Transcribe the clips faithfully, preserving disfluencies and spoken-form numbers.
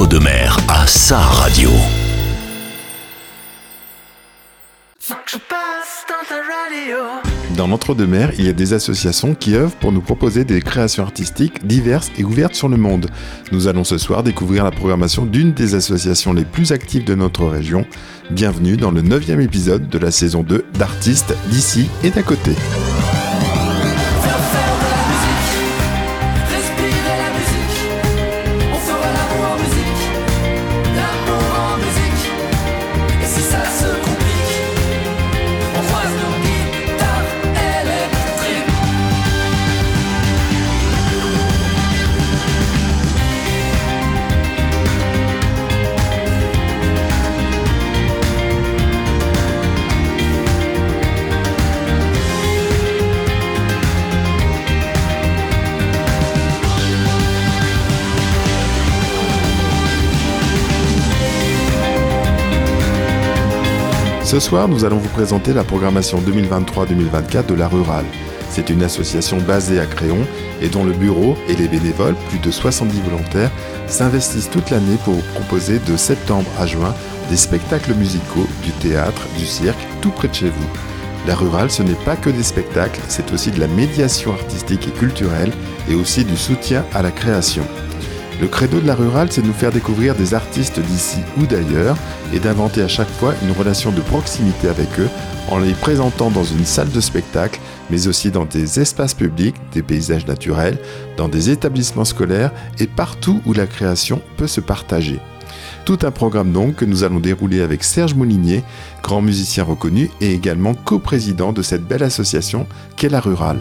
Entre-deux-Mers à sa radio. Dans l'Entre-deux-Mers, il y a des associations qui œuvrent pour nous proposer des créations artistiques diverses et ouvertes sur le monde. Nous allons ce soir découvrir la programmation d'une des associations les plus actives de notre région. Bienvenue dans le neuvième épisode de la saison deux d'Artistes d'ici et d'à côté. Ce soir, nous allons vous présenter la programmation deux mille vingt-trois deux mille vingt-quatre de La Rurale. C'est une association basée à Créon et dont le bureau et les bénévoles, plus de soixante-dix volontaires, s'investissent toute l'année pour vous proposer de septembre à juin des spectacles musicaux, du théâtre, du cirque, tout près de chez vous. La Rurale, ce n'est pas que des spectacles, c'est aussi de la médiation artistique et culturelle et aussi du soutien à la création. Le credo de La Rurale, c'est de nous faire découvrir des artistes d'ici ou d'ailleurs et d'inventer à chaque fois une relation de proximité avec eux en les présentant dans une salle de spectacle, mais aussi dans des espaces publics, des paysages naturels, dans des établissements scolaires et partout où la création peut se partager. Tout un programme donc que nous allons dérouler avec Serge Moulinier, grand musicien reconnu et également coprésident de cette belle association qu'est La Rurale.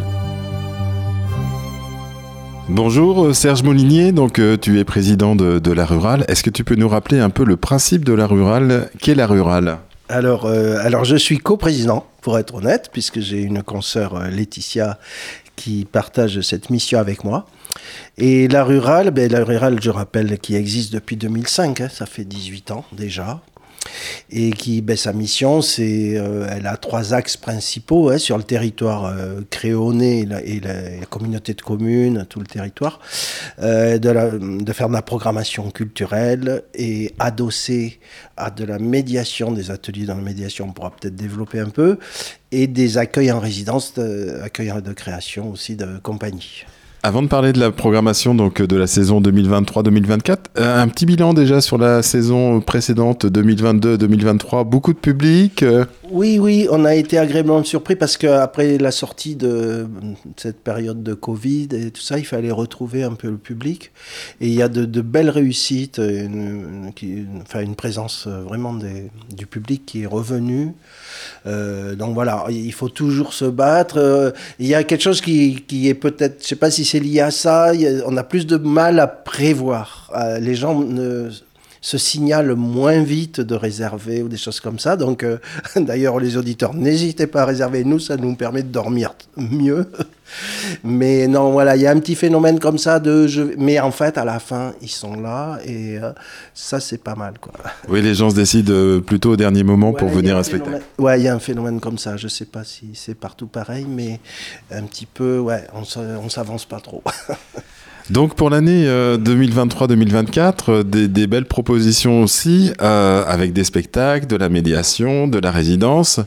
Bonjour Serge Moulinier, donc tu es président de, de La Rurale. Est-ce que tu peux nous rappeler un peu le principe de La Rurale ? Qu'est La Rurale ? Alors, euh, alors je suis coprésident, pour être honnête, puisque j'ai une consœur Laetitia qui partage cette mission avec moi. Et La Rurale, ben, La Rurale, je rappelle, qui existe depuis deux mille cinq, hein, ça fait dix-huit ans déjà. Et qui, ben, sa mission, c'est, euh, elle a trois axes principaux hein, sur le territoire euh, créonais et la, et la communauté de communes, tout le territoire, euh, de, la, de faire de la programmation culturelle et adossée à de la médiation, des ateliers dans la médiation, on pourra peut-être développer un peu, et des accueils en résidence, de, accueils de création aussi de compagnie. Avant de parler de la programmation donc, de la saison deux mille vingt-trois deux mille vingt-quatre, un petit bilan déjà sur la saison précédente deux mille vingt-deux deux mille vingt-trois, beaucoup de public. Oui, oui, on a été agréablement surpris parce qu'après la sortie de cette période de Covid et tout ça, il fallait retrouver un peu le public. Et il y a de, de belles réussites, une, une, enfin une présence vraiment des, du public qui est revenue. Euh, donc voilà, il faut toujours se battre. Il y a quelque chose qui, qui est peut-être, je ne sais pas si c'est lié à ça, on a plus de mal à prévoir. Les gens ne, se signalent moins vite de réserver ou des choses comme ça. Donc, euh, d'ailleurs, les auditeurs, n'hésitez pas à réserver. Nous, ça nous permet de dormir mieux. Mais non, voilà, il y a un petit phénomène comme ça de jeu. Mais en fait, à la fin, ils sont là et euh, ça, c'est pas mal, quoi. Oui, les gens se décident plutôt au dernier moment ouais, pour venir à un phénomène... spectacle. Oui, il y a un phénomène comme ça. Je sais pas si c'est partout pareil, mais un petit peu, ouais, on s'avance pas trop. Donc pour l'année deux mille vingt-trois deux mille vingt-quatre, des, des belles propositions aussi, euh, avec des spectacles, de la médiation, de la résidence.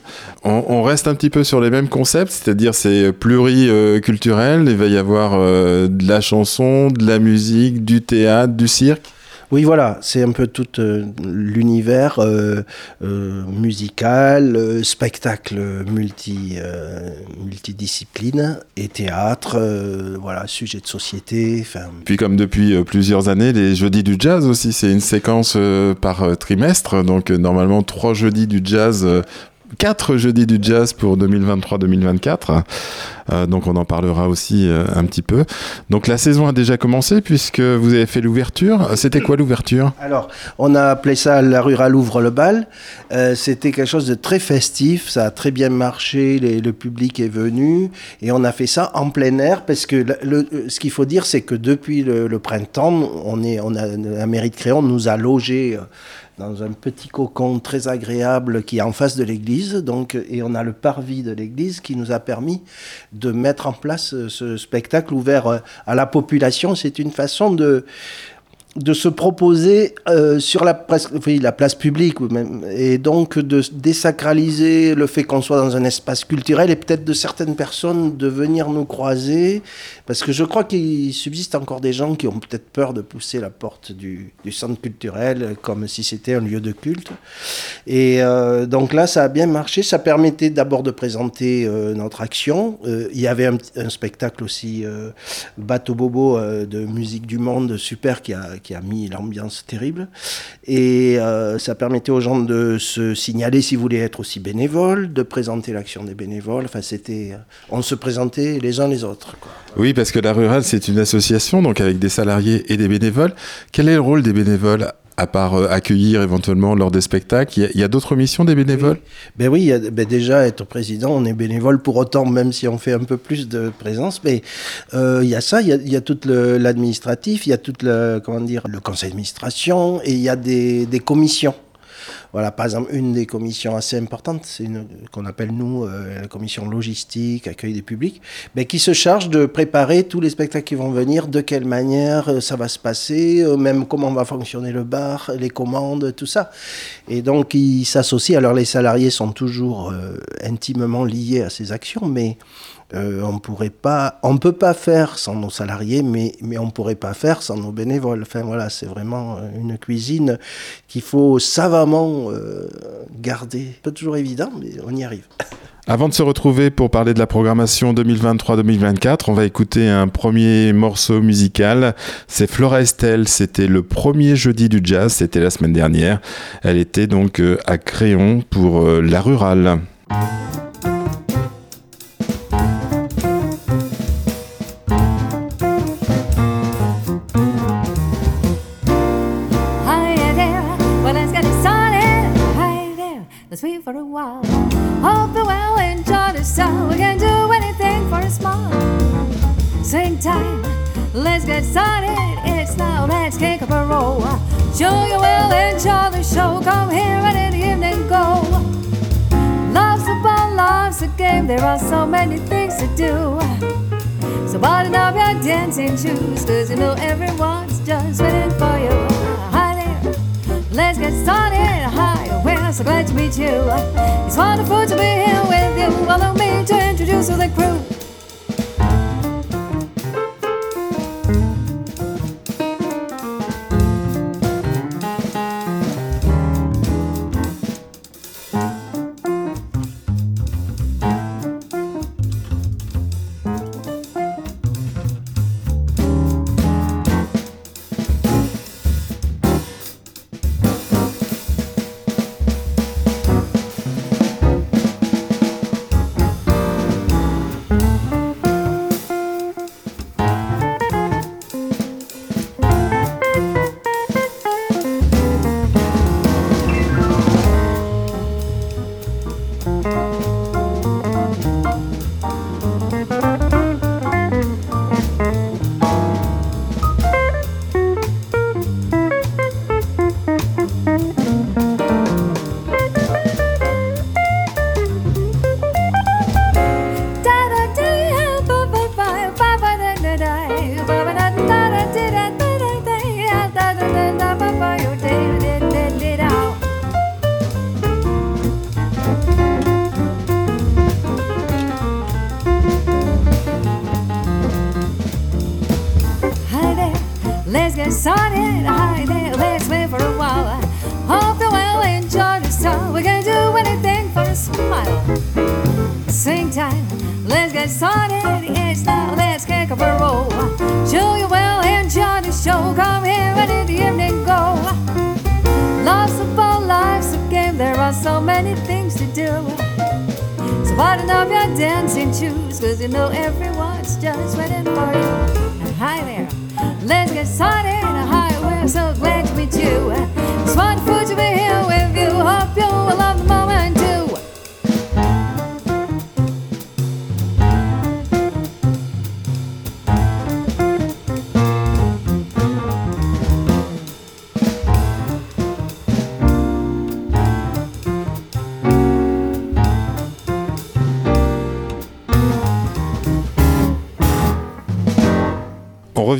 On, on reste un petit peu sur les mêmes concepts, c'est-à-dire c'est pluriculturel, il va y avoir euh, de la chanson, de la musique, du théâtre, du cirque. Oui, voilà, c'est un peu tout euh, l'univers euh, euh, musical, euh, spectacle multi, euh, multidiscipline et théâtre, euh, voilà, sujet de société. Fin... Puis comme depuis euh, plusieurs années, les Jeudis du Jazz aussi, c'est une séquence euh, par euh, trimestre, donc euh, normalement trois Jeudis du Jazz... Euh, Quatre jeudis du jazz pour deux mille vingt-trois deux mille vingt-quatre, euh, donc on en parlera aussi euh, un petit peu. Donc la saison a déjà commencé puisque vous avez fait l'ouverture. C'était quoi l'ouverture ? Alors on a appelé ça La Rurale ouvre le bal. Euh, c'était quelque chose de très festif, ça a très bien marché, les, le public est venu et on a fait ça en plein air parce que le, le, ce qu'il faut dire c'est que depuis le, le printemps, on est, on a, la mairie de Créon nous a logés. Euh, dans un petit cocon très agréable qui est en face de l'église, donc, et on a le parvis de l'église qui nous a permis de mettre en place ce spectacle ouvert à la population. C'est une façon de... de se proposer euh, sur la, pres- oui, la place publique, oui, même, et donc de désacraliser le fait qu'on soit dans un espace culturel et peut-être de certaines personnes de venir nous croiser, parce que je crois qu'il subsiste encore des gens qui ont peut-être peur de pousser la porte du, du centre culturel comme si c'était un lieu de culte. Et euh, donc là, ça a bien marché. Ça permettait d'abord de présenter euh, notre action. Euh, il y avait un, un spectacle aussi, euh, Bateau Bobo euh, de musique du monde, super, qui a qui a mis l'ambiance terrible, et euh, ça permettait aux gens de se signaler s'ils voulaient être aussi bénévoles, de présenter l'action des bénévoles. Enfin, c'était, on se présentait les uns les autres, quoi. Oui, parce que La Rurale, c'est une association, donc avec des salariés et des bénévoles. Quel est le rôle des bénévoles ? À part euh, accueillir éventuellement lors des spectacles, il y, y a d'autres missions des bénévoles ? Oui. Ben oui, y a, ben déjà être président, on est bénévole pour autant, même si on fait un peu plus de présence. Mais il euh, y a ça, il y a, y a tout le, l'administratif, il y a tout le, comment dire, le conseil d'administration, et il y a des, des commissions. Voilà, par exemple, une des commissions assez importantes, c'est une qu'on appelle, nous, euh, la commission logistique, accueil des publics, mais qui se charge de préparer tous les spectacles qui vont venir, de quelle manière euh, ça va se passer, euh, même comment va fonctionner le bar, les commandes, tout ça. Et donc, ils s'associent. Alors, les salariés sont toujours euh, intimement liés à ces actions, mais euh, on pourrait pas, on peut pas faire sans nos salariés, mais, mais on pourrait pas faire sans nos bénévoles. Enfin, voilà, c'est vraiment une cuisine qu'il faut savamment garder. Pas toujours évident, mais on y arrive. Avant de se retrouver pour parler de la programmation deux mille vingt-trois deux mille vingt-quatre, on va écouter un premier morceau musical. C'est Flora Estelle, c'était le premier jeudi du jazz, c'était la semaine dernière. Elle était donc à Créon pour La Rurale. For a while, hope the well and joy to sell. We can do anything for a smile. Same time, let's get started. It's now, let's kick up a roll. Show your will and show the show. Come here and in the evening go. Love's a ball, love's a game. There are so many things to do. So button up your dancing shoes, cause you know everyone's just waiting for you. Hi there, let's get started. Hi, so glad to meet you. It's wonderful to be here with you. Allow me to introduce you to the crew.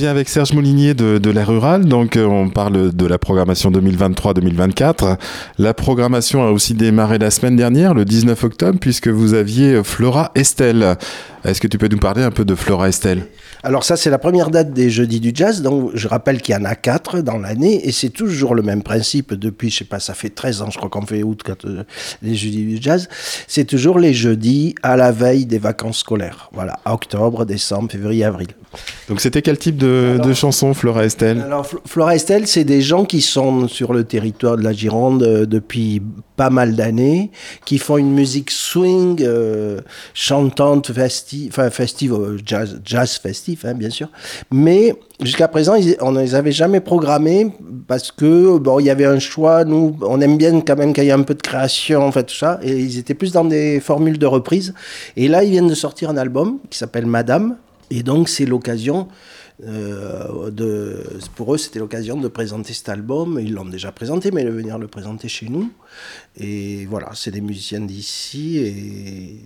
revient avec Serge Moulinier de, de La Rurale. Donc, on parle de la programmation deux mille vingt-trois deux mille vingt-quatre. La programmation a aussi démarré la semaine dernière, le dix-neuf octobre, puisque vous aviez Flora Estelle. Est-ce que tu peux nous parler un peu de Flora Estelle ? Alors ça, c'est la première date des Jeudis du Jazz. Donc, je rappelle qu'il y en a quatre dans l'année et c'est toujours le même principe depuis, je sais pas, ça fait treize ans, je crois qu'on fait août quand, euh, les Jeudis du Jazz. C'est toujours les jeudis à la veille des vacances scolaires. Voilà, octobre, décembre, février, avril. Donc c'était quel type de, alors, de chansons, Flora Estelle ? Alors Flora Estelle, c'est des gens qui sont sur le territoire de la Gironde euh, depuis pas mal d'années, qui font une musique swing, euh, chantante, festive, enfin festive, euh, jazz, jazz festif, hein, bien sûr. Mais jusqu'à présent, ils, on ne les avait jamais programmés parce que bon, il y avait un choix. Nous, on aime bien quand même qu'il y ait un peu de création, en fait, tout ça. Et ils étaient plus dans des formules de reprise. Et là, ils viennent de sortir un album qui s'appelle Madame. Et donc, c'est l'occasion, euh, de, pour eux, c'était l'occasion de présenter cet album. Ils l'ont déjà présenté, mais de venir le présenter chez nous. Et voilà, c'est des musiciens d'ici.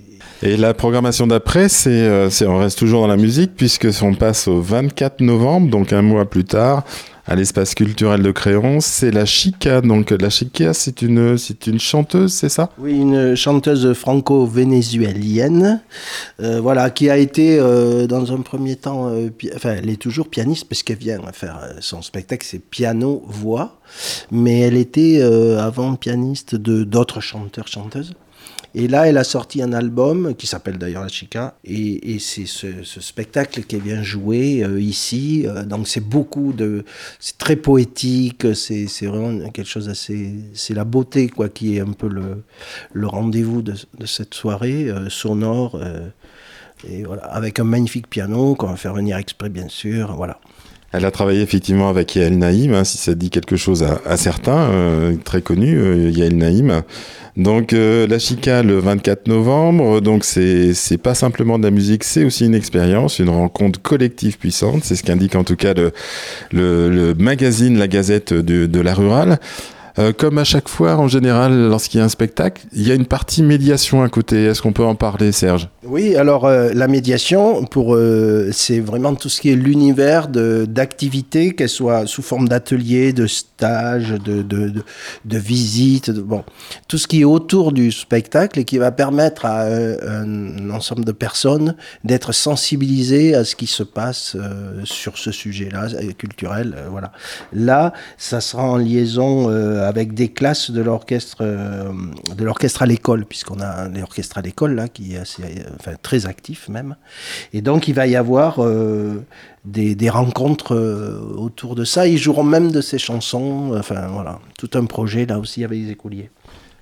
Et, et la programmation d'après, c'est, c'est, on reste toujours dans la musique, puisque on passe au vingt-quatre novembre, donc un mois plus tard, à l'espace culturel de Créon, c'est La Chica. Donc La Chica, c'est une, c'est une chanteuse, c'est ça ? Oui, une chanteuse franco-vénézuélienne, euh, voilà, qui a été euh, dans un premier temps, euh, pi- enfin elle est toujours pianiste parce qu'elle vient faire euh, son spectacle, c'est piano-voix, mais elle était euh, avant pianiste de, d'autres chanteurs-chanteuses. Et là, elle a sorti un album qui s'appelle d'ailleurs La Chica. Et, et c'est ce, ce spectacle qu'elle vient jouer euh, ici. Euh, donc c'est beaucoup de... C'est très poétique. C'est, c'est vraiment quelque chose assez... C'est la beauté, quoi, qui est un peu le, le rendez-vous de, de cette soirée euh, sonore. Euh, et voilà, avec un magnifique piano qu'on va faire venir exprès, bien sûr. Voilà. Elle a travaillé effectivement avec Yael Naïm, hein, si ça dit quelque chose à, à certains, euh, très connu, euh, Yael Naïm. Donc euh, La Chica le vingt-quatre novembre, donc c'est, c'est pas simplement de la musique, c'est aussi une expérience, une rencontre collective puissante, c'est ce qu'indique en tout cas le, le, le magazine La Gazette de, de La Rurale. Euh, comme à chaque fois, en général, lorsqu'il y a un spectacle, il y a une partie médiation à côté. Est-ce qu'on peut en parler, Serge ? Oui, alors euh, la médiation, pour, euh, c'est vraiment tout ce qui est l'univers de, d'activités, qu'elles soient sous forme d'ateliers, de stages, de, de, de, de visites, de, bon, tout ce qui est autour du spectacle et qui va permettre à euh, un ensemble de personnes d'être sensibilisées à ce qui se passe euh, sur ce sujet-là, culturel. Euh, voilà. Là, ça sera en liaison... Euh, avec des classes de l'orchestre, euh, de l'orchestre à l'école, puisqu'on a l'orchestre à l'école là, qui est assez, enfin, très actif même. Et donc il va y avoir euh, des, des rencontres euh, autour de ça. Ils joueront même de ces chansons. Enfin voilà, tout un projet là aussi avec les écoliers.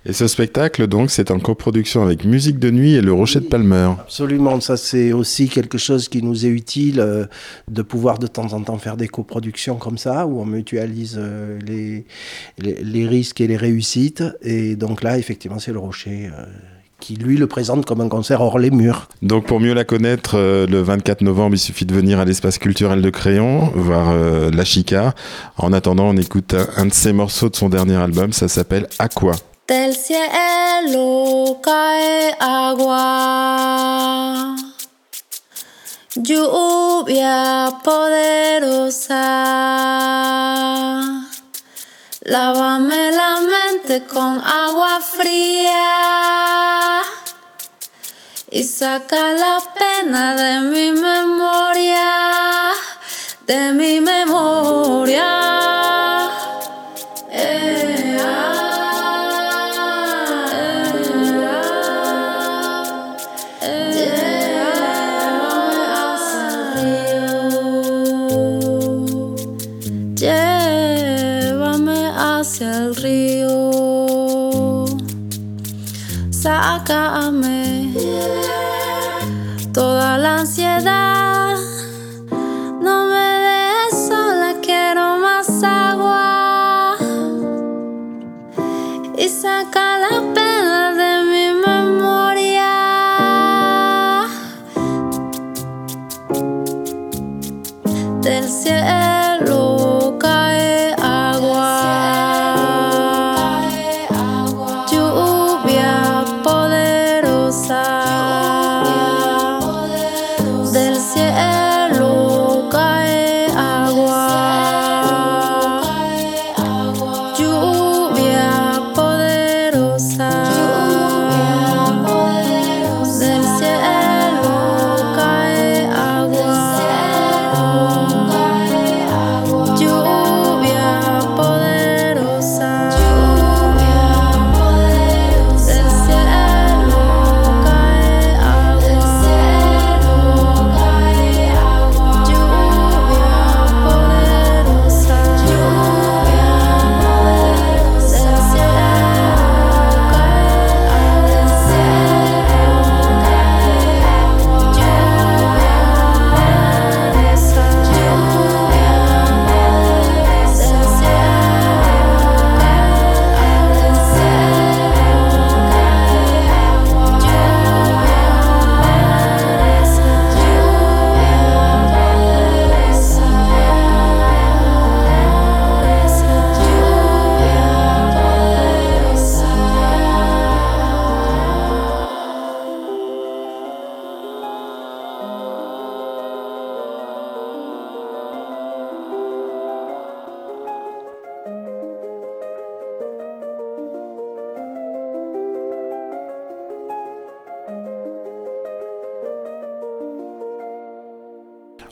Et ce spectacle, donc, c'est en coproduction avec Musique de Nuit et Le Rocher de Palmer. Absolument, ça c'est aussi quelque chose qui nous est utile, euh, de pouvoir de temps en temps faire des coproductions comme ça, où on mutualise euh, les, les, les risques et les réussites. Et donc là, effectivement, c'est Le Rocher euh, qui, lui, le présente comme un concert hors les murs. Donc pour mieux la connaître, euh, le vingt-quatre novembre, il suffit de venir à l'espace culturel de Créon, voir euh, La Chica. En attendant, on écoute un, un de ses morceaux de son dernier album, ça s'appelle « À quoi ?» Del cielo cae agua, lluvia poderosa, lávame la mente con agua fría y saca la pena de mi memoria, de mi memoria. Eh, ah. Sácame toda la ansiedad, no me dejes sola, quiero más agua y saca la pena de mi memoria. Del cielo cae agua. Del cielo cae agua.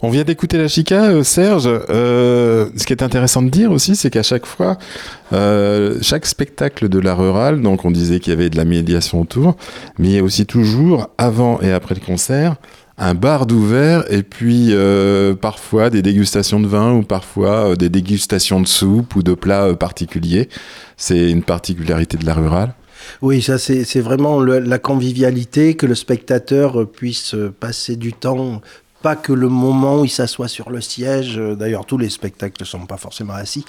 On vient d'écouter La Chica, euh, Serge. Euh, ce qui est intéressant de dire aussi, c'est qu'à chaque fois, euh, chaque spectacle de La Rurale, donc on disait qu'il y avait de la médiation autour, mais il y a aussi toujours, avant et après le concert, un bar d'ouvert et puis euh, parfois des dégustations de vin ou parfois euh, des dégustations de soupe ou de plats euh, particuliers. C'est une particularité de La Rurale. Oui, ça c'est, c'est vraiment le, la convivialité, que le spectateur puisse passer du temps, pas que le moment où il s'assoit sur le siège, d'ailleurs tous les spectacles ne sont pas forcément assis,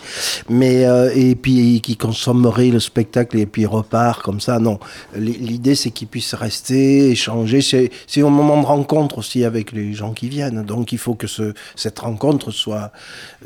mais, euh, et puis qui consommerait le spectacle et puis repart comme ça, non. L'idée c'est qu'il puisse rester, échanger, c'est, c'est un moment de rencontre aussi avec les gens qui viennent, donc il faut que ce, cette rencontre soit,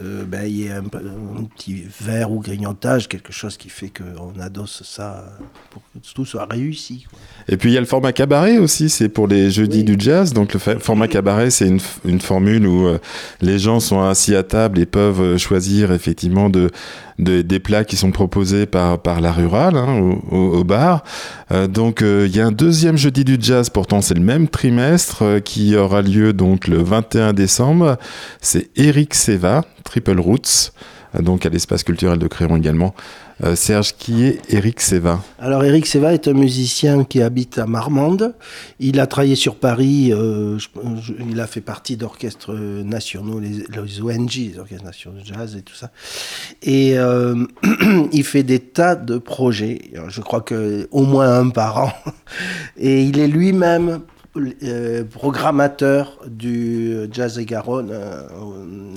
euh, ben, il y ait un, un petit verre ou grignotage, quelque chose qui fait qu'on adosse ça pour que tout soit réussi, quoi. Et puis il y a le format cabaret aussi, c'est pour les jeudis oui. du jazz, donc le fa- format cabaret c'est une une formule où euh, les gens sont assis à table et peuvent euh, choisir effectivement de, de, des plats qui sont proposés par, par La Rurale, hein, au, au, au bar. Euh, donc il euh, y a un deuxième jeudi du jazz, pourtant c'est le même trimestre, euh, qui aura lieu donc le vingt et un décembre. C'est Eric Seva, Triple Roots, euh, donc à l'espace culturel de Créon également. Euh, Serge, qui est Eric Seva ? Alors Eric Seva est un musicien qui habite à Marmande. Il a travaillé sur Paris, euh, je, je, il a fait partie d'orchestres nationaux, les, les O N G, les orchestres nationaux de jazz et tout ça. Et euh, il fait des tas de projets, je crois qu'au moins un par an. Et il est lui-même Euh, programmateur du Jazz et Garonne euh,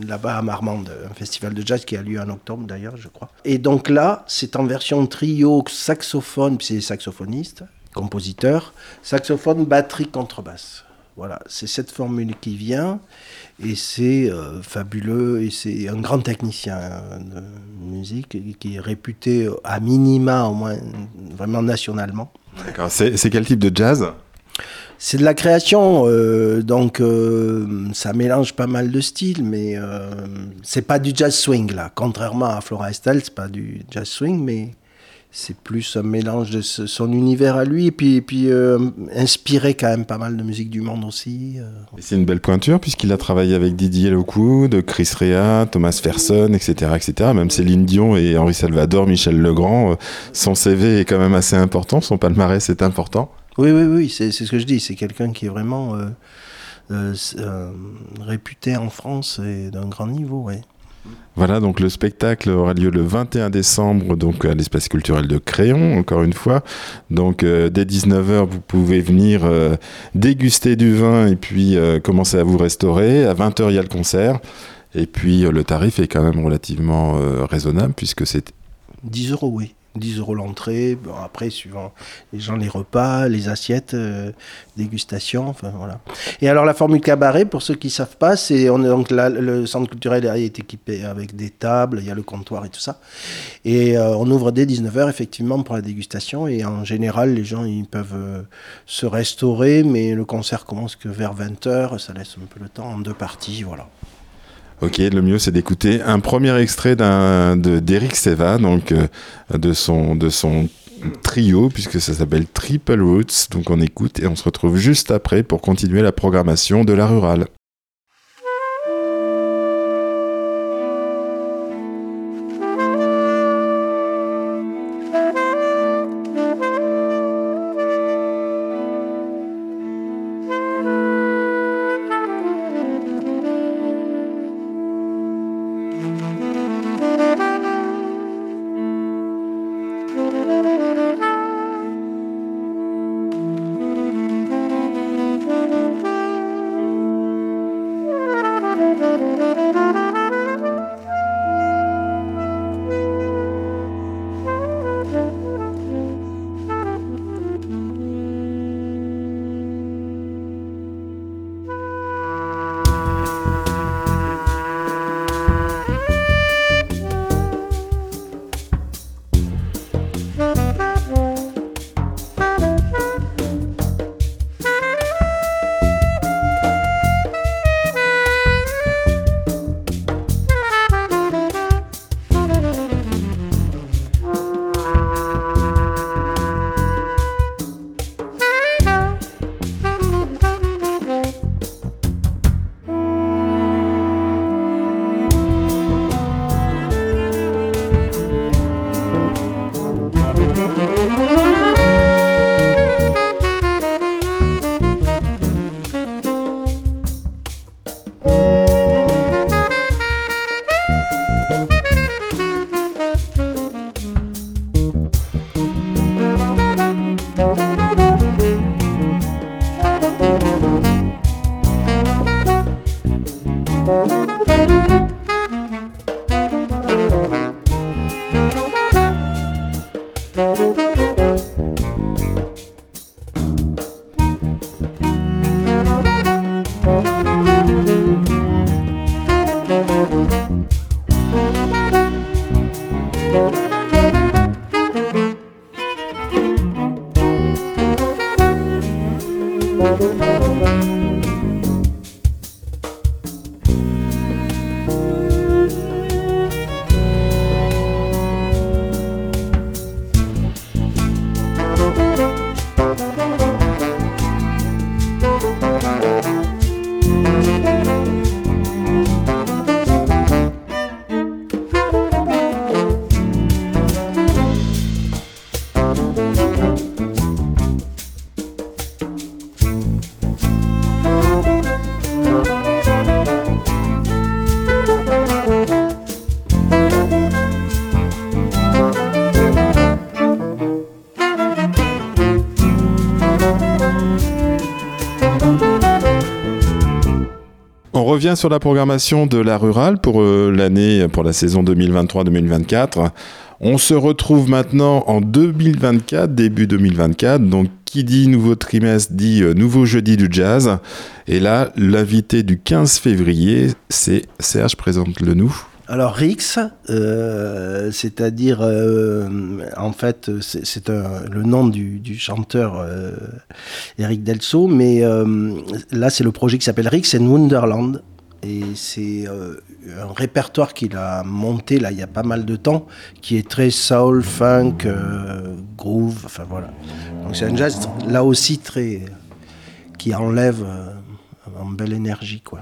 là-bas à Marmande, un festival de jazz qui a lieu en octobre d'ailleurs, je crois. Et donc là, c'est en version trio saxophone, c'est saxophoniste, compositeur, saxophone, batterie, contrebasse. Voilà, c'est cette formule qui vient et c'est euh, fabuleux et c'est un grand technicien de musique qui est réputé à minima, au moins vraiment nationalement. D'accord, c'est, c'est quel type de jazz ? C'est de la création, euh, donc euh, ça mélange pas mal de styles, mais euh, c'est pas du jazz swing là, contrairement à Flora Estelle, c'est pas du jazz swing, mais c'est plus un mélange de ce, son univers à lui, et puis, et puis euh, inspiré quand même pas mal de musique du monde aussi. Euh. Et c'est une belle pointure, puisqu'il a travaillé avec Didier Lockwood, Chris Rea, Thomas Fersen, et cetera, et cetera. Même Céline Dion et Henri Salvador, Michel Legrand, euh, son C V est quand même assez important, son palmarès est important. Oui, oui, oui, c'est, c'est ce que je dis. C'est quelqu'un qui est vraiment euh, euh, euh, réputé en France et d'un grand niveau, ouais. Voilà, donc le spectacle aura lieu le vingt et un décembre, donc à l'espace culturel de Créon, encore une fois. Donc euh, dès dix-neuf heures, vous pouvez venir euh, déguster du vin et puis euh, commencer à vous restaurer. À vingt heures, il y a le concert. Et puis euh, le tarif est quand même relativement euh, raisonnable, puisque c'est dix euros, oui. dix euros l'entrée, bon, après suivant les gens, les repas, les assiettes, euh, dégustation, enfin voilà. Et alors la formule cabaret, pour ceux qui ne savent pas, c'est, on est donc là, le centre culturel est équipé avec des tables, il y a le comptoir et tout ça, et euh, on ouvre dès dix-neuf heures effectivement pour la dégustation, et en général les gens ils peuvent euh, se restaurer, mais le concert commence que vers vingt heures, ça laisse un peu le temps en deux parties, voilà. Ok, le mieux c'est d'écouter un premier extrait d'un, de, d'Eric Seva, donc euh, de, son, de son trio, puisque ça s'appelle Triple Roots. Donc on écoute et on se retrouve juste après pour continuer la programmation de La Rurale. revient sur la programmation de La Rurale pour euh, l'année, pour la saison deux mille vingt-trois deux mille vingt-quatre. On se retrouve maintenant en deux mille vingt-quatre, début deux mille vingt-quatre. Donc, qui dit nouveau trimestre dit euh, nouveau jeudi du jazz. Et là, l'invité du quinze février, c'est Serge, présente-le nous. Alors Rix, euh, c'est-à-dire, euh, en fait, c'est, c'est un, le nom du, du chanteur euh, Eric Delso, mais euh, là c'est le projet qui s'appelle Rix and Wonderland, et c'est euh, un répertoire qu'il a monté là il y a pas mal de temps, qui est très soul, funk, euh, groove, enfin voilà. Donc c'est un jazz là aussi très, qui enlève euh, une belle énergie quoi.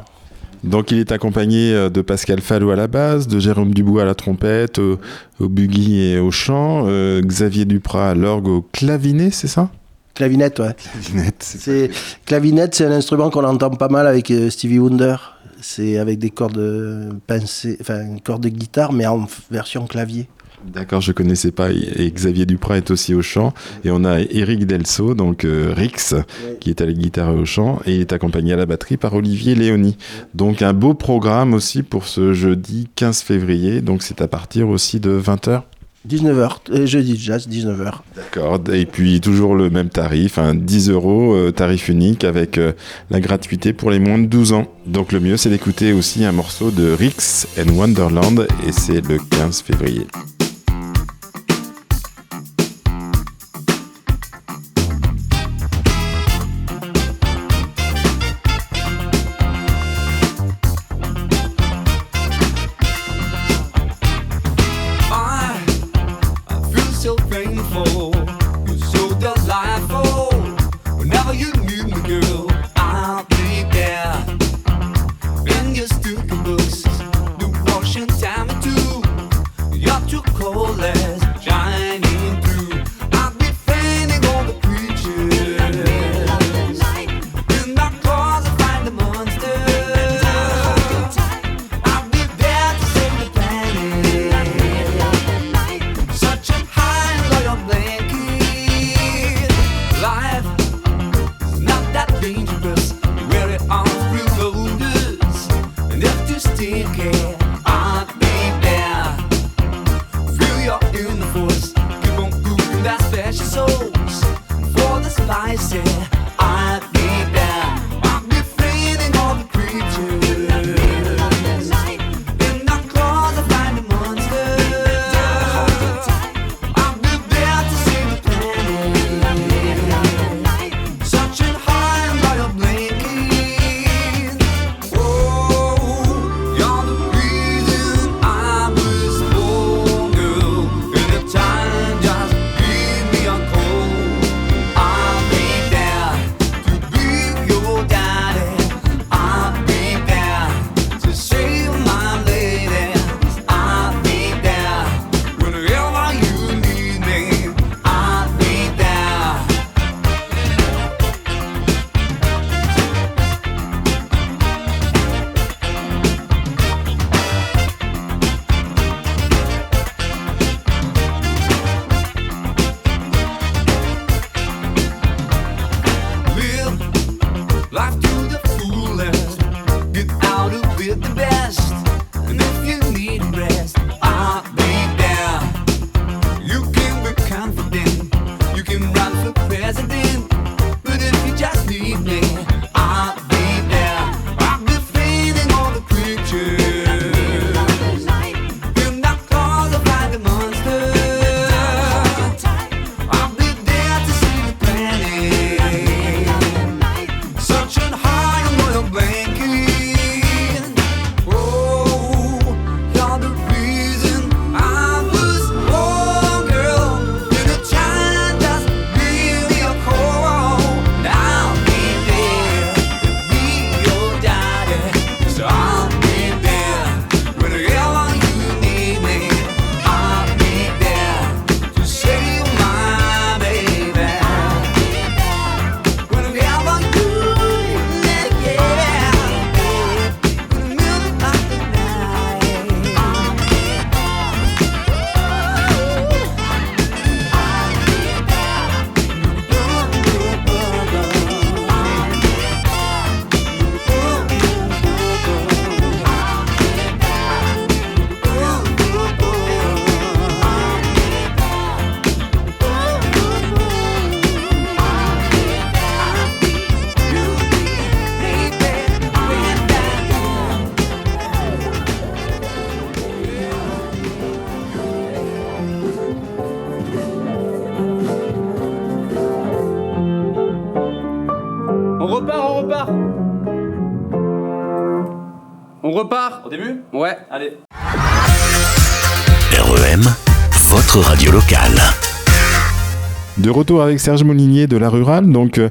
Donc il est accompagné de Pascal Fallou à la basse, de Jérôme Dubout à la trompette, au, au boogie et au chant, euh, Xavier Duprat à l'orgue, au clavinet, c'est ça ? Clavinette, ouais. Clavinette, c'est, c'est... Clavinette, c'est un instrument qu'on entend pas mal avec euh, Stevie Wonder. C'est avec des cordes pincées, enfin une corde de guitare, mais en version clavier. D'accord, je connaissais pas. Et Xavier Duprat est aussi au chant. Et on a Eric Delso, donc euh, Rix, qui est à la guitare et au chant. Et il est accompagné à la batterie par Olivier Léoni. Donc un beau programme aussi pour ce jeudi quinze février. Donc c'est à partir aussi de vingt heures. dix-neuf heures, jeudi jazz, dix-neuf heures. D'accord, et puis toujours le même tarif, hein, dix euros, euh, tarif unique avec euh, la gratuité pour les moins de douze ans. Donc le mieux c'est d'écouter aussi un morceau de Rix and Wonderland, et c'est le quinze février. Thank you. repart. Au début ? Ouais. Allez. R E M, votre radio locale. De retour avec Serge Moulinier de La Rurale. Donc euh,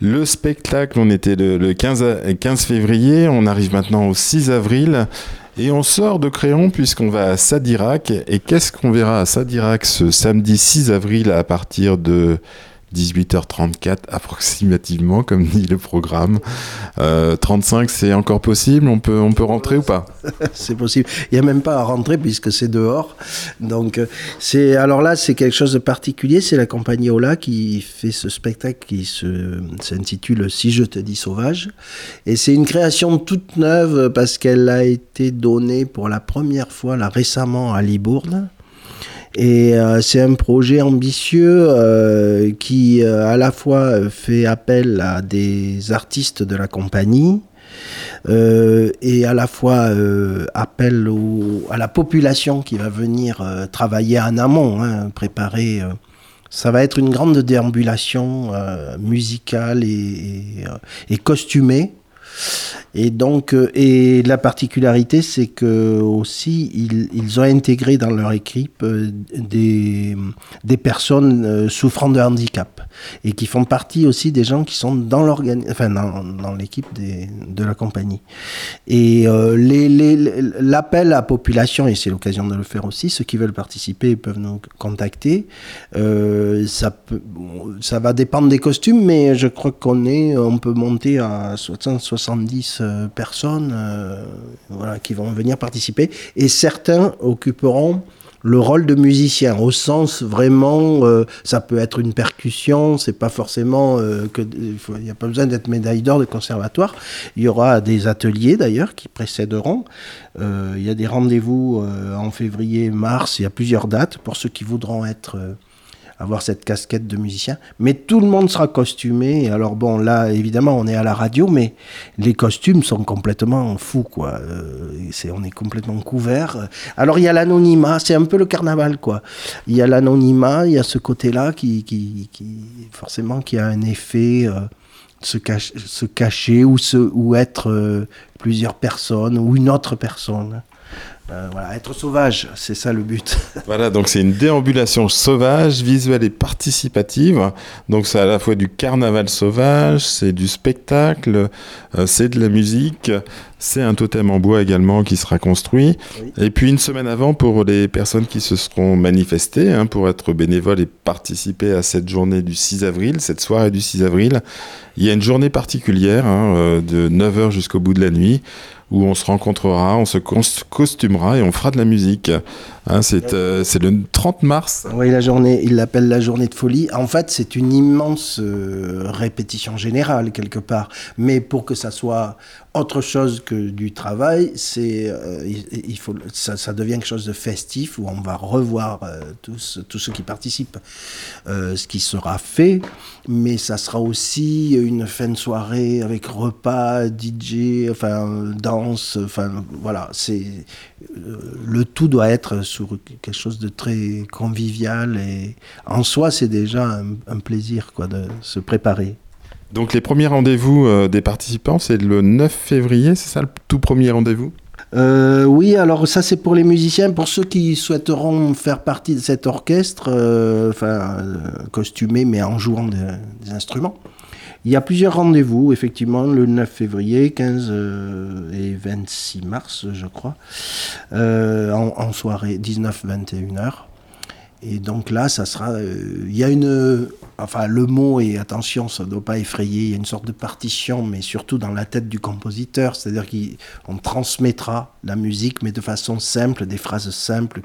le spectacle, on était le, le quinze février, on arrive maintenant au six avril et on sort de Créon puisqu'on va à Sadirac. Et qu'est-ce qu'on verra à Sadirac ce samedi six avril à partir de dix-huit heures trente-quatre approximativement, comme dit le programme. Euh, trente-cinq, c'est encore possible, on peut, on peut rentrer ou pas ? C'est possible. Il n'y a même pas à rentrer puisque c'est dehors. Donc, c'est, alors là, c'est quelque chose de particulier. C'est la compagnie Aïla qui fait ce spectacle qui se, s'intitule « Si je te dis sauvage ». Et c'est une création toute neuve parce qu'elle a été donnée pour la première fois là, récemment à Libourne. Et euh, c'est un projet ambitieux euh, qui euh, à la fois fait appel à des artistes de la compagnie euh, et à la fois euh, appel au, à la population qui va venir euh, travailler en amont, hein, préparer. Euh, ça va être une grande déambulation euh, musicale et, et, et costumée. Et donc, et la particularité, c'est que aussi ils, ils ont intégré dans leur équipe des, des personnes souffrant de handicap et qui font partie aussi des gens qui sont dans l'organi- enfin dans, dans l'équipe des, de la compagnie. Et euh, les, les, l'appel à la population, et c'est l'occasion de le faire aussi, ceux qui veulent participer peuvent nous contacter. Euh, ça peut, ça va dépendre des costumes, mais je crois qu'on est, on peut monter à soixante soixante-dix personnes euh, voilà, qui vont venir participer et certains occuperont le rôle de musicien au sens vraiment euh, ça peut être une percussion, c'est pas forcément euh, que il n'y a pas besoin d'être médaille d'or de conservatoire. Il y aura des ateliers d'ailleurs qui précéderont. Euh, il y a des rendez-vous euh, en février, mars, il y a plusieurs dates pour ceux qui voudront être euh, avoir cette casquette de musicien, mais tout le monde sera costumé. Alors bon, là, évidemment, on est à la radio, mais les costumes sont complètement fous, quoi. Euh, c'est, on est complètement couvert. Alors, il y a l'anonymat, c'est un peu le carnaval, quoi. Il y a l'anonymat, il y a ce côté-là qui, qui, qui forcément, qui a un effet... Euh, se cacher, se cacher ou, se, ou être euh, plusieurs personnes ou une autre personne. Euh, voilà, être sauvage, c'est ça le but. Voilà, donc c'est une déambulation sauvage, visuelle et participative. Donc c'est à la fois du carnaval sauvage, c'est du spectacle, euh, c'est de la musique, c'est un totem en bois également qui sera construit. Oui. Et puis une semaine avant, pour les personnes qui se seront manifestées, hein, pour être bénévoles et participer à cette journée du six avril, cette soirée du six avril, il y a une journée particulière, hein, de neuf heures jusqu'au bout de la nuit, où on se rencontrera, on se costumera et on fera de la musique. Hein, c'est, euh, c'est le trente mars. Oui, la journée, ils l'appellent la journée de folie. En fait, c'est une immense euh, répétition générale, quelque part. Mais pour que ça soit autre chose que du travail, c'est, euh, il, il faut, ça, ça devient quelque chose de festif, où on va revoir euh, tous, tous ceux qui participent. Euh, ce qui sera fait, mais ça sera aussi une fin de soirée avec repas, D J, enfin, dans Enfin, voilà, c'est, euh, le tout doit être sur quelque chose de très convivial et en soi, c'est déjà un, un plaisir, quoi, de se préparer. Donc, les premiers rendez-vous euh, des participants, c'est le neuf février, c'est ça le tout premier rendez-vous ? Euh, oui, alors ça c'est pour les musiciens, pour ceux qui souhaiteront faire partie de cet orchestre, euh, enfin euh, costumé mais en jouant de, des instruments. Il y a plusieurs rendez-vous, effectivement, le neuf février, quinze euh, et vingt-six mars, je crois, euh, en, en soirée, dix-neuf vingt et une heures. Et donc là, ça sera... Il euh, y a une... Euh, enfin, le mot, et attention, ça ne doit pas effrayer, il y a une sorte de partition, mais surtout dans la tête du compositeur. C'est-à-dire qu'on transmettra la musique, mais de façon simple, des phrases simples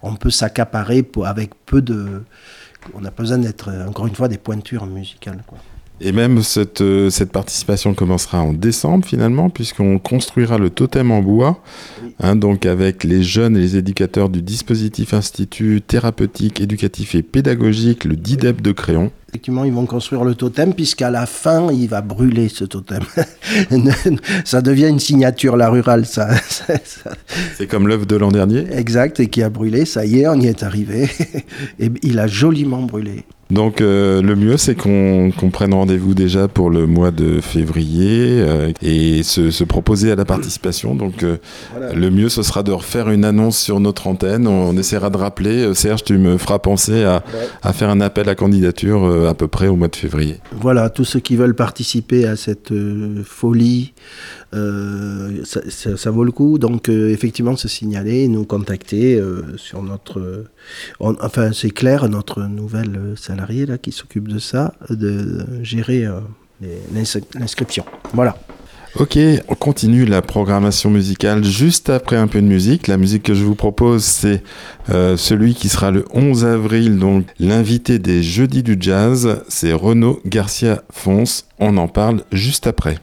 qu'on peut s'accaparer pour, avec peu de... On n'a pas besoin d'être, encore une fois, des pointures musicales, quoi. Et même cette, cette participation commencera en décembre finalement, puisqu'on construira le totem en bois, hein, donc avec les jeunes et les éducateurs du dispositif institut thérapeutique, éducatif et pédagogique, le D I D E P de Créon. Effectivement, ils vont construire le totem, puisqu'à la fin, il va brûler ce totem. Ça devient une signature, La Rurale, ça. C'est comme l'œuvre de l'an dernier. Exact, et qui a brûlé, ça y est, on y est arrivé. Et il a joliment brûlé. Donc euh, le mieux c'est qu'on, qu'on prenne rendez-vous déjà pour le mois de février euh, et se, se proposer à la participation. Donc euh, voilà. Le mieux ce sera de refaire une annonce sur notre antenne. On, on essaiera de rappeler. Euh, Serge, tu me feras penser à, ouais. à faire un appel à candidature euh, à peu près au mois de février. Voilà, tous ceux qui veulent participer à cette euh, folie, euh, ça, ça, ça vaut le coup. Donc euh, effectivement, se signaler, nous contacter euh, sur notre... Euh, on, enfin, c'est clair, notre nouvelle euh, salariée là, qui s'occupe de ça, de, de gérer euh, les, l'ins- l'inscription. Voilà. Ok, on continue la programmation musicale juste après un peu de musique. La musique que je vous propose, c'est euh, celui qui sera le onze avril, donc l'invité des Jeudis du Jazz, c'est Renaud Garcia-Fons. On en parle juste après.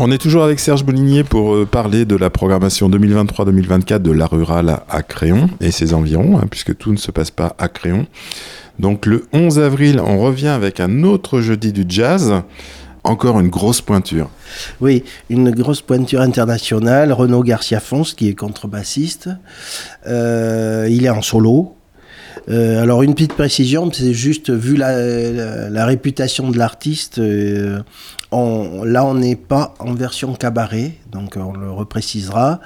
On est toujours avec Serge Moulinier pour parler de la programmation deux mille vingt-trois deux mille vingt-quatre de La Rurale à Créon et ses environs, hein, puisque tout ne se passe pas à Créon. Donc le onze avril, on revient avec un autre jeudi du jazz, encore une grosse pointure. Oui, une grosse pointure internationale, Renaud Garcia-Fons qui est contrebassiste, euh, il est en solo. Euh, alors une petite précision, c'est juste vu la, la, la réputation de l'artiste, euh, On, là, on n'est pas en version cabaret, donc on le reprécisera.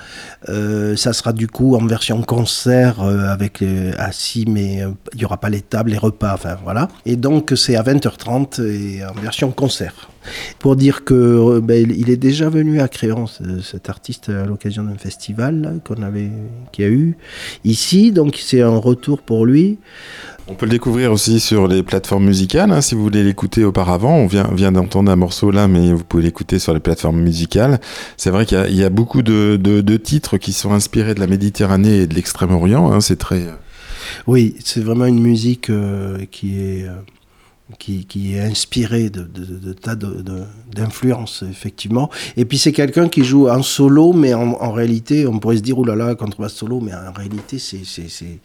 Euh, ça sera du coup en version concert euh, avec euh, assis, mais il euh, n'y aura pas les tables, les repas, enfin voilà. Et donc, c'est à vingt heures trente et en version concert. Pour dire que euh, ben, il est déjà venu à Créon, cet artiste, à l'occasion d'un festival là, qu'on avait, qu'il y a eu ici, donc c'est un retour pour lui. On peut le découvrir aussi sur les plateformes musicales, hein, si vous voulez l'écouter auparavant. On vient, vient d'entendre un morceau là, mais vous pouvez l'écouter sur les plateformes musicales. C'est vrai qu'il y a, il y a beaucoup de, de, de titres qui sont inspirés de la Méditerranée et de l'Extrême-Orient. Hein, c'est très... Oui, c'est vraiment une musique euh, qui est... Euh... Qui, qui est inspiré de, de, de, de tas de, de, d'influences, effectivement. Et puis c'est quelqu'un qui joue en solo, mais en, en réalité, on pourrait se dire, oulala, contrebasse solo, mais en réalité, c'est, c'est, c'est,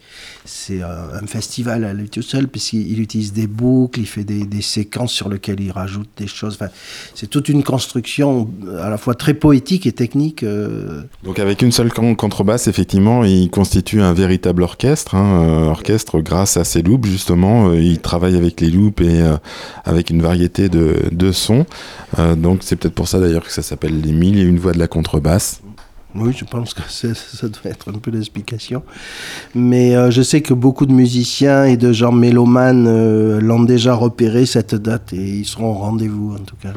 c'est un festival à lui tout seul, puisqu'il utilise des boucles, il fait des, des séquences sur lesquelles il rajoute des choses. Enfin, c'est toute une construction à la fois très poétique et technique. Donc avec une seule contrebasse, effectivement, il constitue un véritable orchestre, hein, orchestre grâce à ses loupes, justement. Il travaille avec les loupes et Euh, avec une variété de, de sons. Euh, donc c'est peut-être pour ça d'ailleurs que ça s'appelle les mille et une voix de la contrebasse. Oui, je pense que ça, ça doit être un peu l'explication. Mais euh, je sais que beaucoup de musiciens et de gens mélomanes euh, l'ont déjà repéré, cette date, et ils seront au rendez-vous en tout cas.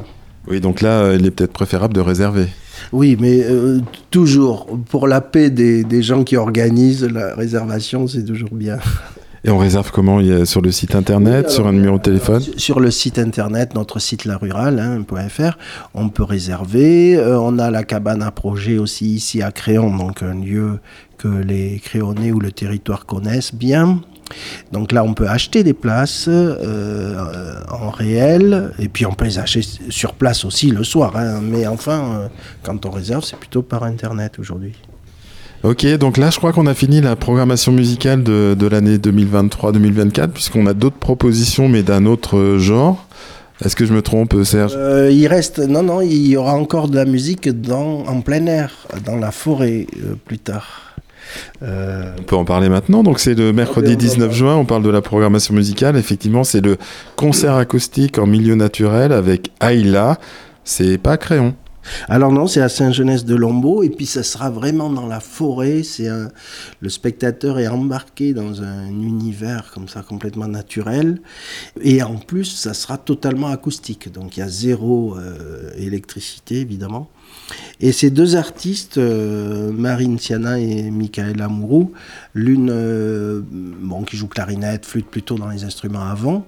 Oui, donc là, euh, il est peut-être préférable de réserver. Oui, mais euh, toujours, pour la paix des, des gens qui organisent la réservation, c'est toujours bien. Et on réserve comment ? Il y a sur le site internet, oui, alors, sur un numéro de téléphone ? Sur le site internet, notre site La Rurale, hein, .fr, on peut réserver. Euh, on a la cabane à projet aussi ici à Créon, donc un lieu que les Créonnais ou le territoire connaissent bien. Donc là, on peut acheter des places euh, en réel, et puis on peut les acheter sur place aussi le soir. Hein, mais enfin, euh, quand on réserve, c'est plutôt par internet aujourd'hui. Ok, donc là je crois qu'on a fini la programmation musicale de, de l'année deux mille vingt-trois deux mille vingt-quatre, puisqu'on a d'autres propositions mais d'un autre genre. Est-ce que je me trompe, Serge ? euh, Il reste, non non, il y aura encore de la musique dans, en plein air, dans la forêt euh, plus tard. Euh... On peut en parler maintenant, donc c'est le mercredi dix-neuf juin, on parle de la programmation musicale. Effectivement, c'est le concert acoustique en milieu naturel avec Aïla, c'est pas Créon. Alors non, c'est à Saint-Genès-de-Lombeau, et puis ça sera vraiment dans la forêt. C'est un... Le spectateur est embarqué dans un univers comme ça complètement naturel, et en plus ça sera totalement acoustique, donc il y a zéro euh, électricité évidemment. Et ces deux artistes, euh, Marine Siana et Michael Amourou, l'une euh, bon, qui joue clarinette, flûte plutôt dans les instruments avant,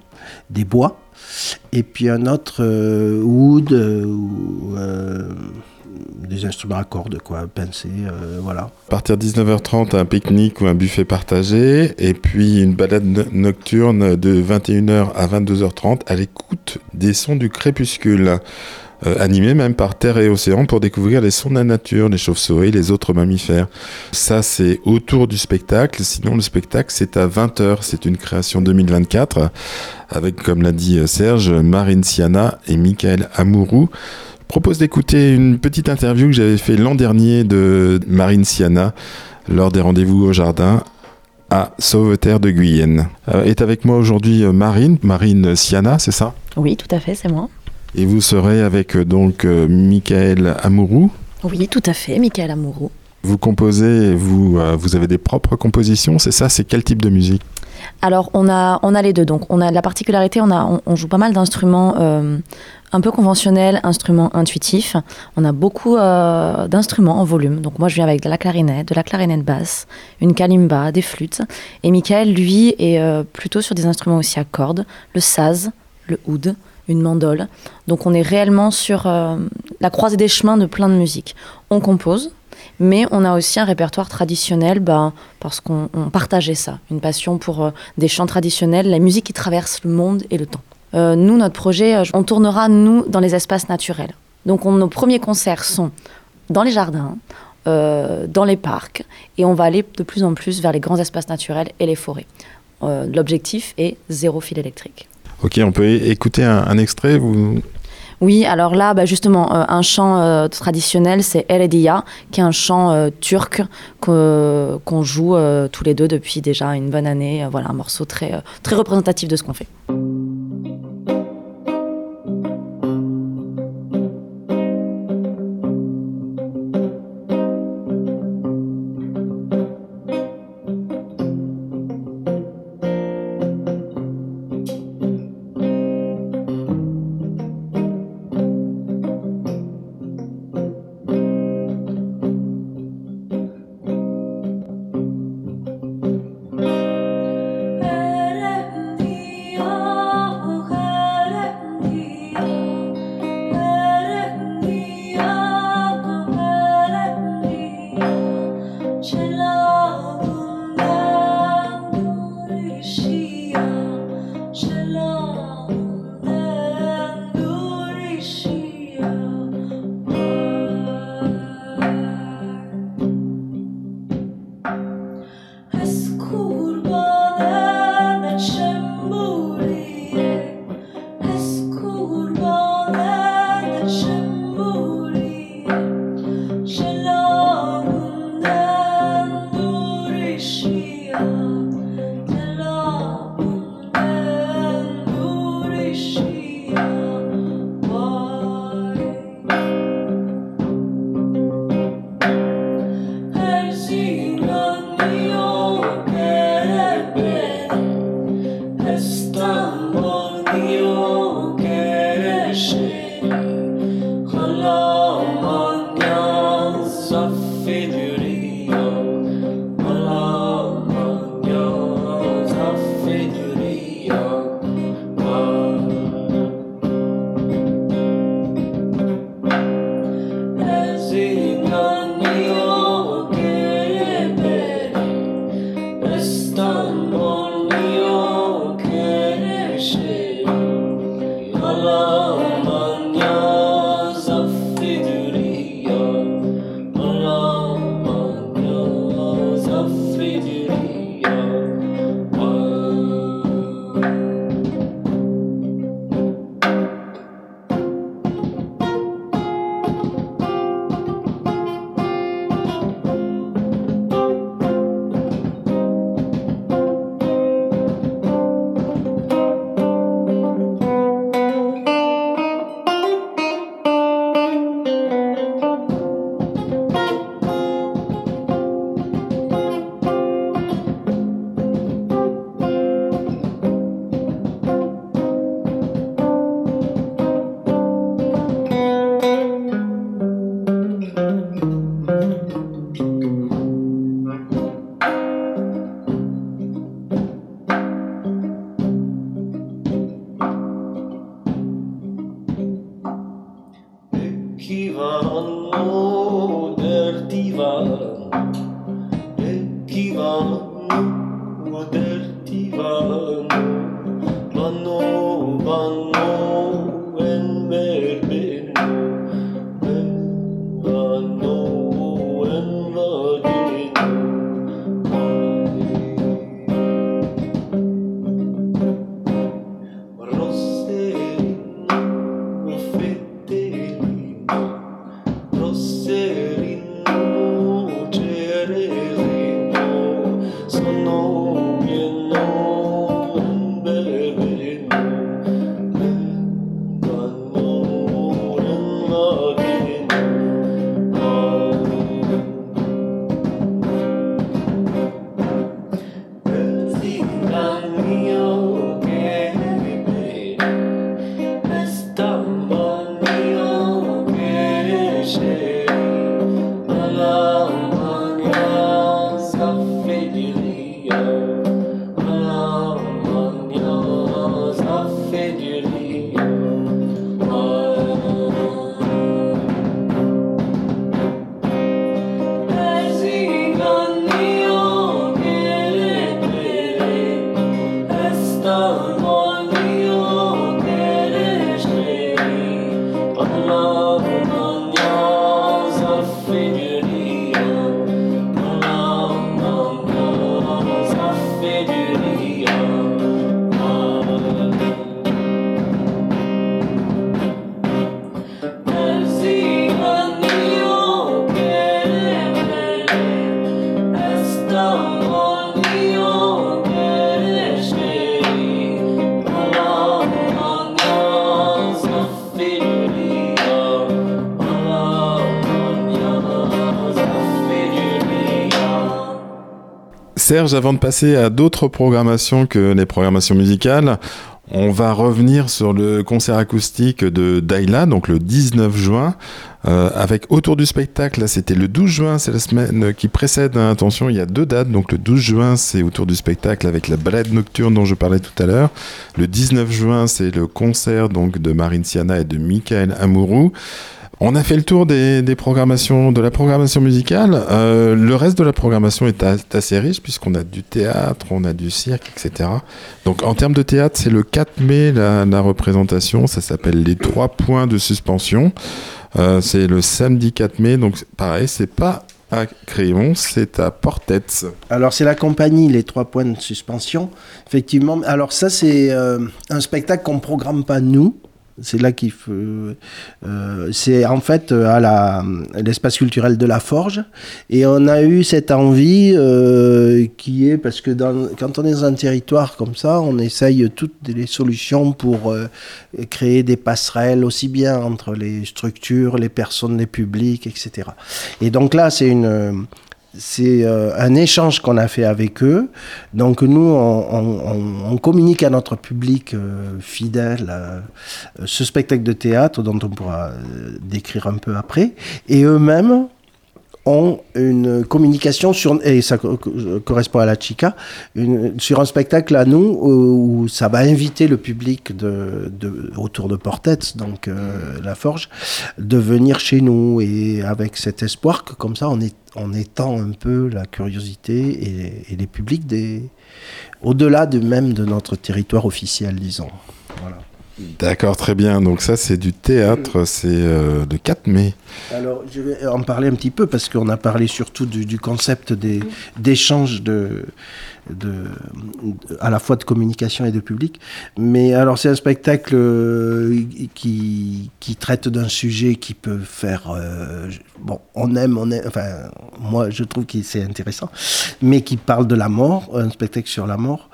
des bois, et puis un autre euh, oud, euh, euh, des instruments à cordes, quoi, pincé, euh, voilà. À partir de dix-neuf heures trente, un pique-nique ou un buffet partagé, et puis une balade nocturne de vingt et une heures à vingt-deux heures trente à l'écoute des sons du crépuscule. Animé même par terre et océan pour découvrir les sons de la nature, les chauves-souris, les autres mammifères. Ça, c'est autour du spectacle. Sinon, le spectacle, c'est à vingt heures. C'est une création deux mille vingt-quatre avec, comme l'a dit Serge, Marine Siana et Michael Amourou. Je propose d'écouter une petite interview que j'avais fait l'an dernier de Marine Siana lors des rendez-vous au jardin à Sauveterre de Guyenne. Euh, est avec moi aujourd'hui Marine, Marine Siana, c'est ça ? Oui, tout à fait, c'est moi. Et vous serez avec donc euh, Michael Amourou ? Oui, tout à fait, Michael Amourou. Vous composez, vous, euh, vous avez des propres compositions, c'est ça ? C'est quel type de musique ? Alors, on a, on a les deux. Donc, on a la particularité, on, a, on, on joue pas mal d'instruments euh, un peu conventionnels, instruments intuitifs. On a beaucoup euh, d'instruments en volume. Donc, moi, je viens avec de la clarinette, de la clarinette basse, une kalimba, des flûtes. Et Michael, lui, est euh, plutôt sur des instruments aussi à cordes, le saz, le oud, une mandole. Donc on est réellement sur euh, la croisée des chemins de plein de musiques. On compose, mais on a aussi un répertoire traditionnel, bah, parce qu'on on partageait ça, une passion pour euh, des chants traditionnels, la musique qui traverse le monde et le temps. Euh, nous, notre projet, euh, on tournera, nous, dans les espaces naturels. Donc on, nos premiers concerts sont dans les jardins, euh, dans les parcs, et on va aller de plus en plus vers les grands espaces naturels et les forêts. Euh, l'objectif est zéro fil électrique. Ok, on peut écouter un, un extrait vous... Oui, alors là, bah justement, euh, un chant euh, traditionnel, c'est Eredia, qui est un chant euh, turc que, qu'on joue euh, tous les deux depuis déjà une bonne année. Euh, voilà, un morceau très, euh, très représentatif de ce qu'on fait. Serge, avant de passer à d'autres programmations que les programmations musicales, on va revenir sur le concert acoustique de d'Aïla, donc le dix-neuf juin, euh, avec autour du spectacle. Là, c'était le douze juin, c'est la semaine qui précède. Hein, attention, il y a deux dates. Donc le douze juin, c'est autour du spectacle avec la balade nocturne dont je parlais tout à l'heure. Le dix-neuf juin, c'est le concert donc de Marine Siana et de Michael Amourou. On a fait le tour des, des programmations, de la programmation musicale. Euh, le reste de la programmation est a, assez riche puisqu'on a du théâtre, on a du cirque, et cetera. Donc en termes de théâtre, c'est le quatre mai la, la représentation. Ça s'appelle les trois points de suspension. Euh, c'est le samedi quatre mai. Donc pareil, c'est pas à Créon, c'est à Portet. Alors c'est la compagnie les trois points de suspension. Effectivement. Alors ça c'est euh, un spectacle qu'on programme pas nous. C'est là qu'il faut. Euh, c'est en fait à la, l'espace culturel de La Forge. Et on a eu cette envie euh, qui est. Parce que dans, quand on est dans un territoire comme ça, on essaye toutes les solutions pour euh, créer des passerelles, aussi bien entre les structures, les personnes, les publics, et cetera. Et donc là, c'est une. C'est euh, un échange qu'on a fait avec eux. Donc nous, on, on, on communique à notre public euh, fidèle euh, ce spectacle de théâtre dont on pourra euh, décrire un peu après. Et eux-mêmes ont une communication sur, et ça co- correspond à La Chica, une, sur un spectacle à nous où, où ça va inviter le public de, de, autour de Portet, donc euh, La Forge, de venir chez nous, et avec cet espoir que comme ça on est on étend un peu la curiosité et les, et les publics des, au-delà de même de notre territoire officiel, disons. Voilà. D'accord, très bien. Donc ça, c'est du théâtre, c'est euh, le quatre mai. Alors, je vais en parler un petit peu, parce qu'on a parlé surtout du, du concept des, d'échange de, de, de, à la fois de communication et de public. Mais alors, c'est un spectacle qui, qui traite d'un sujet qui peut faire... Euh, bon, on aime, on aime... Enfin, moi, je trouve que c'est intéressant, mais qui parle de la mort, un spectacle sur la mort,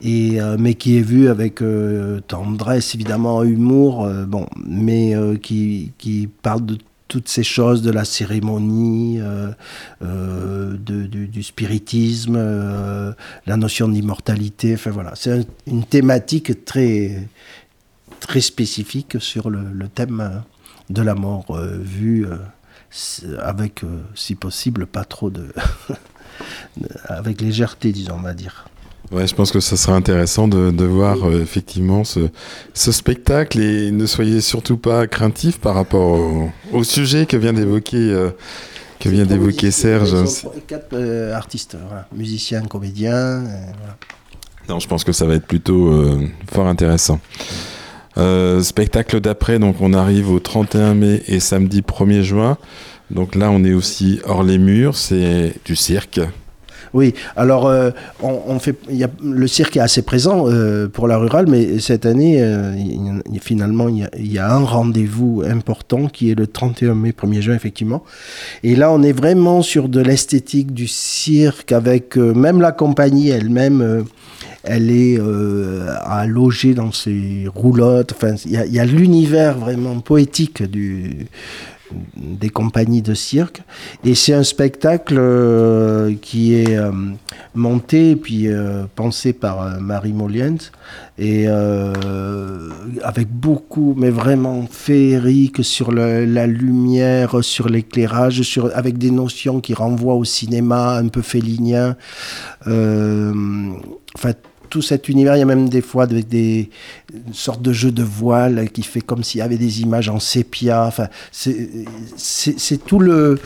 et, euh, mais qui est vu avec euh, tendresse, évidemment, humour, euh, bon, mais euh, qui, qui parle de toutes ces choses, de la cérémonie, euh, euh, de, du, du spiritisme, euh, la notion d'immortalité, enfin voilà. C'est un, une thématique très, très spécifique sur le, le thème de la mort, euh, vu euh, avec, euh, si possible, pas trop de... avec légèreté, disons, on va dire. Ouais, je pense que ça sera intéressant de, de voir euh, effectivement ce, ce spectacle, et ne soyez surtout pas craintifs par rapport au, au sujet que vient d'évoquer euh, que vient d'évoquer Serge. Quatre euh, artistes, voilà. Musiciens, comédiens. Euh, voilà. Non, je pense que ça va être plutôt euh, fort intéressant. Euh, spectacle d'après, donc on arrive au trente et un mai et samedi premier juin. Donc là, on est aussi hors les murs, c'est du cirque. Oui, alors euh, on, on fait, y a, le cirque est assez présent euh, pour la rurale, mais cette année, euh, y, y, finalement, il y, y a un rendez-vous important qui est le trente et un mai, premier juin, effectivement. Et là, on est vraiment sur de l'esthétique du cirque, avec euh, même la compagnie elle-même, euh, elle est euh, à loger dans ses roulottes. Enfin, il y, y a l'univers vraiment poétique du... des compagnies de cirque, et c'est un spectacle euh, qui est euh, monté et puis euh, pensé par euh, Marie Molliens et euh, avec beaucoup, mais vraiment féerique sur le, la lumière, sur l'éclairage, sur, avec des notions qui renvoient au cinéma un peu félinien, euh, enfin tout cet univers. Il y a même des fois des, des sortes de jeux de voile qui fait comme s'il y avait des images en sépia. Enfin, c'est, c'est, c'est tout le,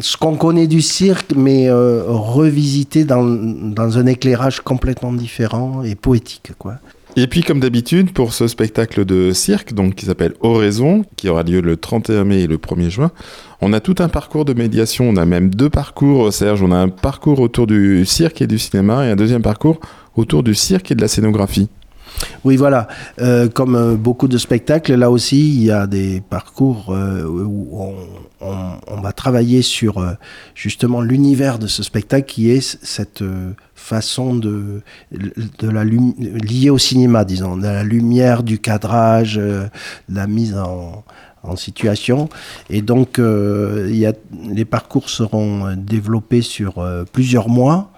ce qu'on connaît du cirque, mais euh, revisité dans, dans un éclairage complètement différent et poétique, quoi. Et puis, comme d'habitude, pour ce spectacle de cirque, donc, qui s'appelle Oraison, qui aura lieu le trente et un mai et le premier juin, on a tout un parcours de médiation. On a même deux parcours, Serge. On a un parcours autour du cirque et du cinéma et un deuxième parcours autour du cirque et de la scénographie. Oui, voilà. Euh, comme euh, beaucoup de spectacles, là aussi, il y a des parcours euh, où on, on, on va travailler sur euh, justement l'univers de ce spectacle qui est cette euh, façon de, de la lumi- liée au cinéma, disons, de la lumière, du cadrage, euh, de la mise en, en situation. Et donc, euh, il y a, les parcours seront développés sur euh, plusieurs mois.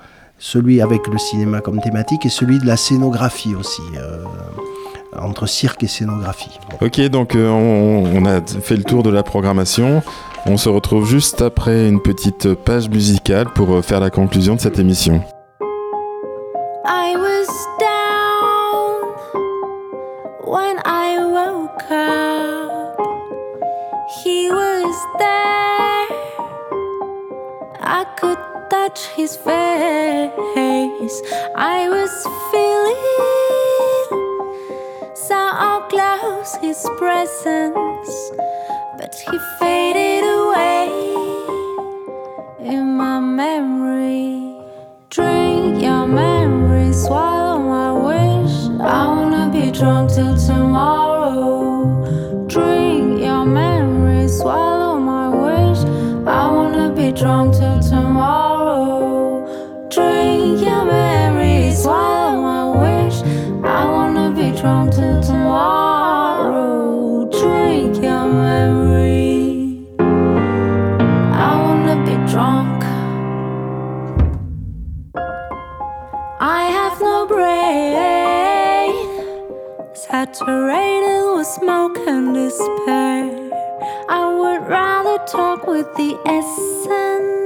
Celui avec le cinéma comme thématique et celui de la scénographie aussi, euh, entre cirque et scénographie. Ok, donc euh, on, on a fait le tour de la programmation. On se retrouve juste après une petite page musicale pour faire la conclusion de cette émission. I was down when I woke up. He was there. I could touch his face. I was feeling so close, his presence, but he faded away in my memory. Drink your memory, swallow my wish. I wanna be drunk till tomorrow. Drink your memory, swallow my wish. I wanna be drunk till tomorrow. Drink your memories, swallow my wish. I wanna be drunk till tomorrow. Drink your memory. I wanna be drunk. I have no brain, saturated with smoke and despair. I would rather talk with the essence.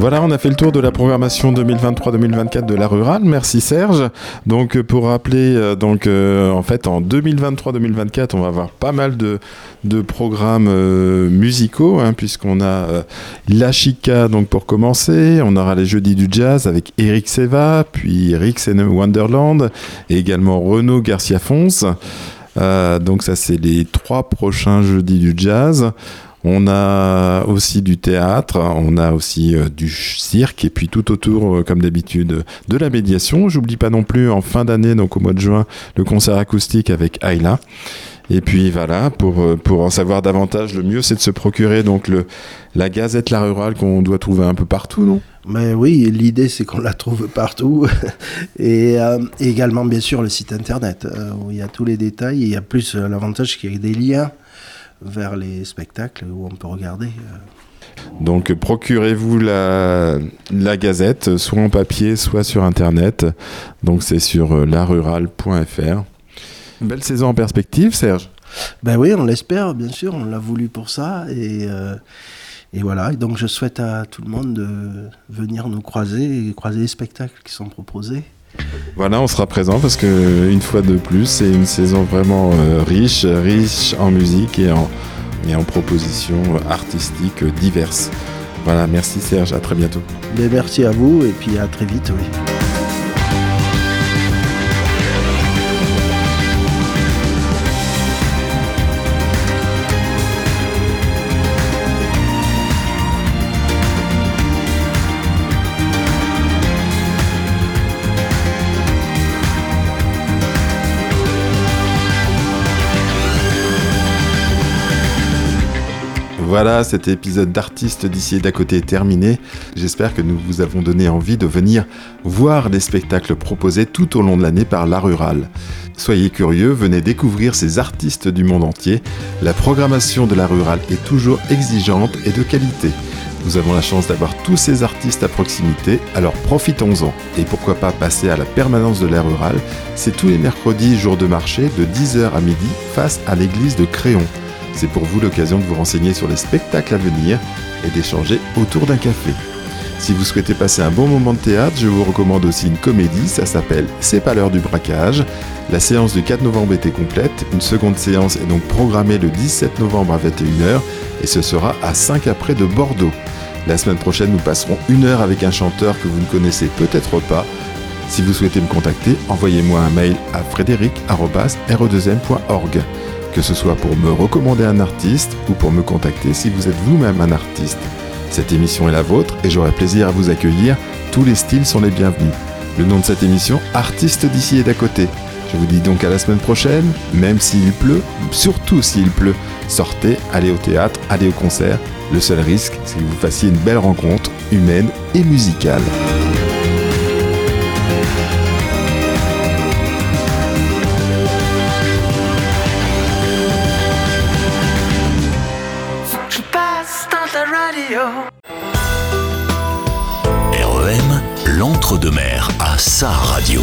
Voilà, on a fait le tour de la programmation deux mille vingt-trois deux mille vingt-quatre de La Rurale. Merci Serge. Donc pour rappeler, donc euh, en fait en deux mille vingt-trois deux mille vingt-quatre, on va avoir pas mal de de programmes euh, musicaux, hein, puisqu'on a euh, La Chica donc pour commencer, on aura les Jeudis du Jazz avec Eric Seva, puis Rix and Wonderland et également Renaud Garcia-Fons. Euh, donc ça c'est les trois prochains Jeudis du Jazz. On a aussi du théâtre, on a aussi euh, du cirque et puis tout autour, euh, comme d'habitude, de la médiation. J'oublie pas non plus en fin d'année, donc au mois de juin, le concert acoustique avec Aïla. Et puis voilà, pour, pour en savoir davantage, le mieux c'est de se procurer donc le, la gazette La Rurale qu'on doit trouver un peu partout, non ? Mais oui, l'idée c'est qu'on la trouve partout et euh, également bien sûr le site internet euh, où il y a tous les détails et il y a plus euh, l'avantage qu'il y ait des liens vers les spectacles où on peut regarder. Donc procurez-vous la, la gazette, soit en papier, soit sur internet. Donc c'est sur larurale point f r. Belle saison en perspective, Serge. Ben oui, on l'espère, bien sûr, on l'a voulu pour ça. Et, euh, et voilà, et donc je souhaite à tout le monde de venir nous croiser et croiser les spectacles qui sont proposés. Voilà, on sera présent parce que une fois de plus, c'est une saison vraiment euh, riche, riche en musique et en, et en propositions artistiques diverses. Voilà, merci Serge, à très bientôt. Mais merci à vous et puis à très vite, oui. Voilà, cet épisode d'Artistes d'ici et d'à côté est terminé. J'espère que nous vous avons donné envie de venir voir les spectacles proposés tout au long de l'année par La Rurale. Soyez curieux, venez découvrir ces artistes du monde entier. La programmation de La Rurale est toujours exigeante et de qualité. Nous avons la chance d'avoir tous ces artistes à proximité, alors profitons-en. Et pourquoi pas passer à la permanence de La Rurale. C'est tous les mercredis, jour de marché, de dix heures à midi, face à l'église de Créon. C'est pour vous l'occasion de vous renseigner sur les spectacles à venir et d'échanger autour d'un café. Si vous souhaitez passer un bon moment de théâtre, je vous recommande aussi une comédie, ça s'appelle « C'est pas l'heure du braquage ». La séance du quatre novembre était complète, une seconde séance est donc programmée le dix-sept novembre à vingt et une heures et ce sera à cinq après de Bordeaux. La semaine prochaine, nous passerons une heure avec un chanteur que vous ne connaissez peut-être pas. Si vous souhaitez me contacter, envoyez-moi un mail à frédéric arobase r e deux m point org. Que ce soit pour me recommander un artiste ou pour me contacter si vous êtes vous-même un artiste. Cette émission est la vôtre et j'aurai plaisir à vous accueillir. Tous les styles sont les bienvenus. Le nom de cette émission, Artistes d'ici et d'à côté. Je vous dis donc à la semaine prochaine, même s'il pleut, surtout s'il pleut. Sortez, allez au théâtre, allez au concert. Le seul risque, c'est que vous fassiez une belle rencontre humaine et musicale. L'Entre-deux-Mers à sa radio.